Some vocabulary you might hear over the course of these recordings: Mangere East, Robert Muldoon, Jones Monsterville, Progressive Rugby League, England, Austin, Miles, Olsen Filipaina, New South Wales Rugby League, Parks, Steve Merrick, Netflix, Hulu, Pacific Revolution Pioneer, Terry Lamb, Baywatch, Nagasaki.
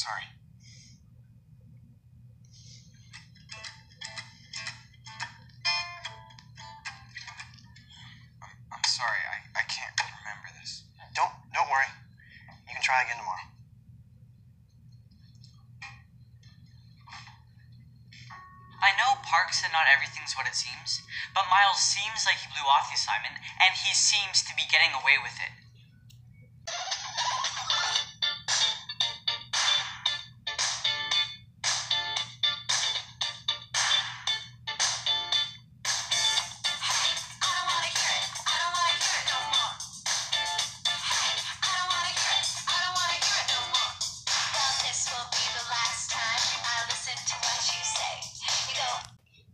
Sorry. I'm sorry. I can't remember this. Don't worry. You can try again tomorrow. I know Parks said not everything's what it seems, but Miles seems like he blew off the assignment, and he seems to be getting away with it.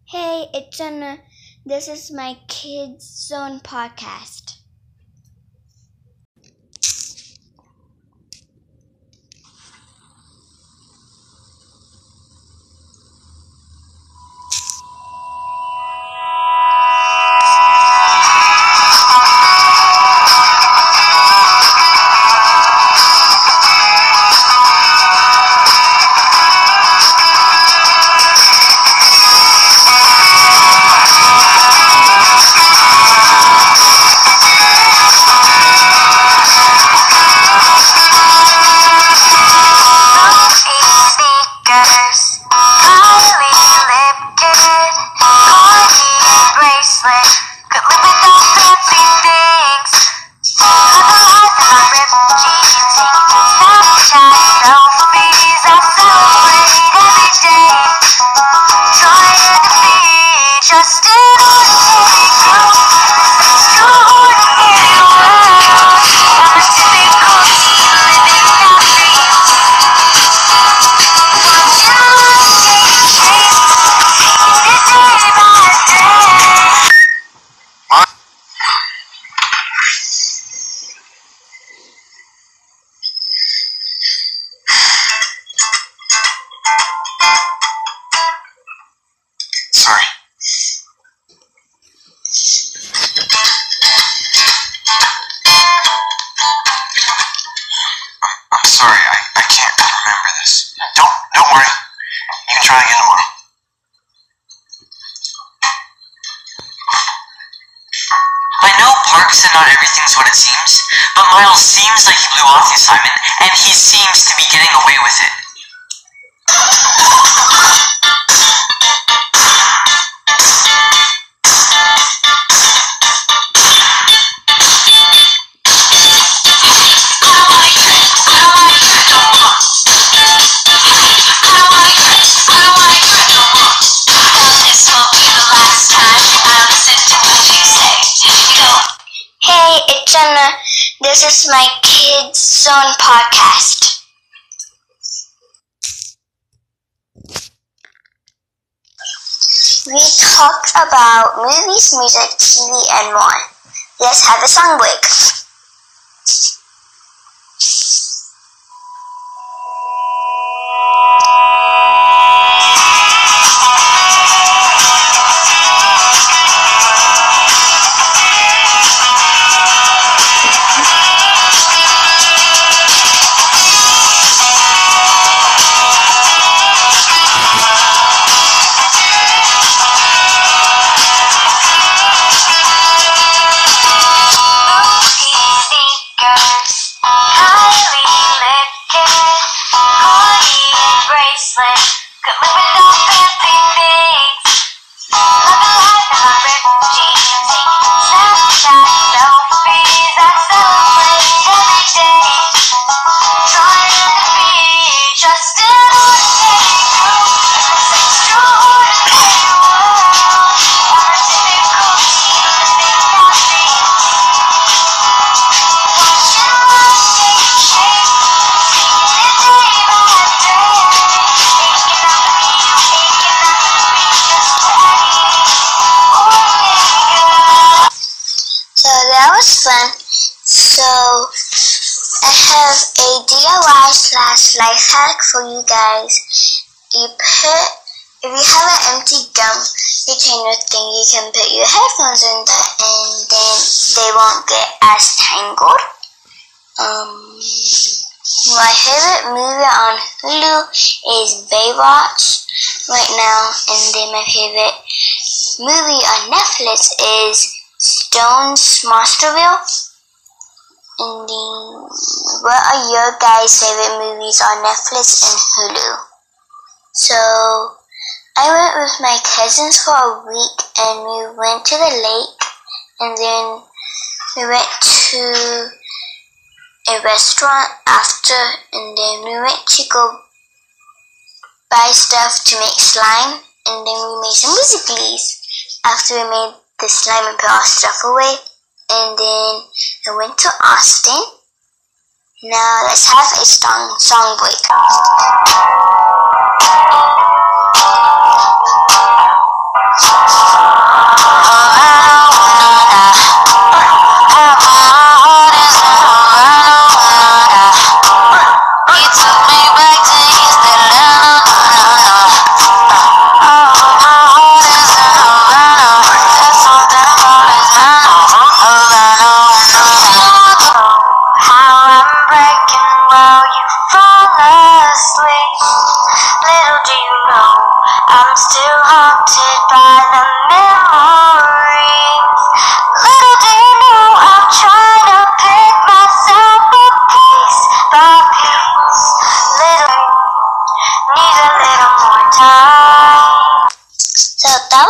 Hey, it's Anna. This is my Kids Zone podcast. Parks said not everything's what it seems, but Miles seems like he blew off the assignment, and he seems to be getting away with it. This is my Kids Zone podcast. We talk about movies, music, TV, and more. Let's have a song break. So, I have a DIY / life hack for you guys. If you have an empty gum container thing, you can put your headphones in that, and then they won't get as tangled. My favorite movie on Hulu is Baywatch right now, and then my favorite movie on Netflix is Jones Monsterville. And then, what are your guys' favorite movies on Netflix and Hulu? So, I went with my cousins for a week, and we went to the lake, and then we went to a restaurant after, and then we went to go buy stuff to make slime, and then we made some musicals after we made the slime and put our stuff away, and then I went to Austin. Now let's have a song break.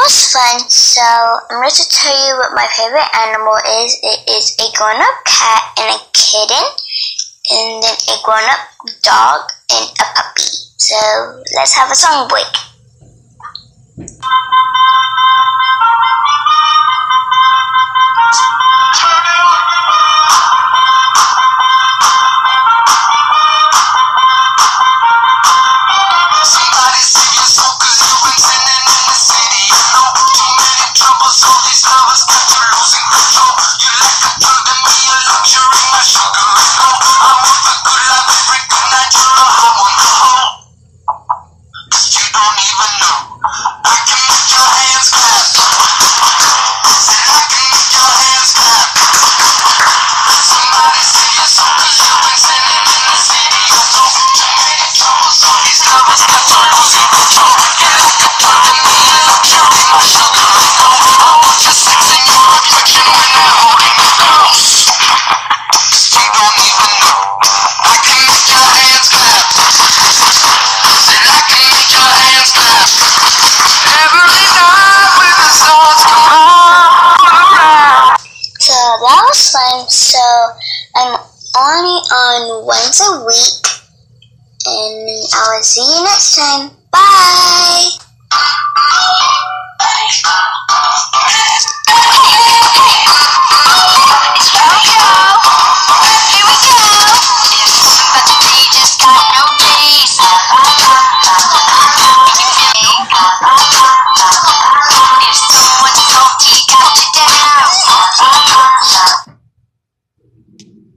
Fun. So I'm going to tell you what my favorite animal is. It is a grown-up cat and a kitten, and then a grown-up dog and a puppy. So let's have a song break. So I'm only on once a week, and I will see you next time. Bye!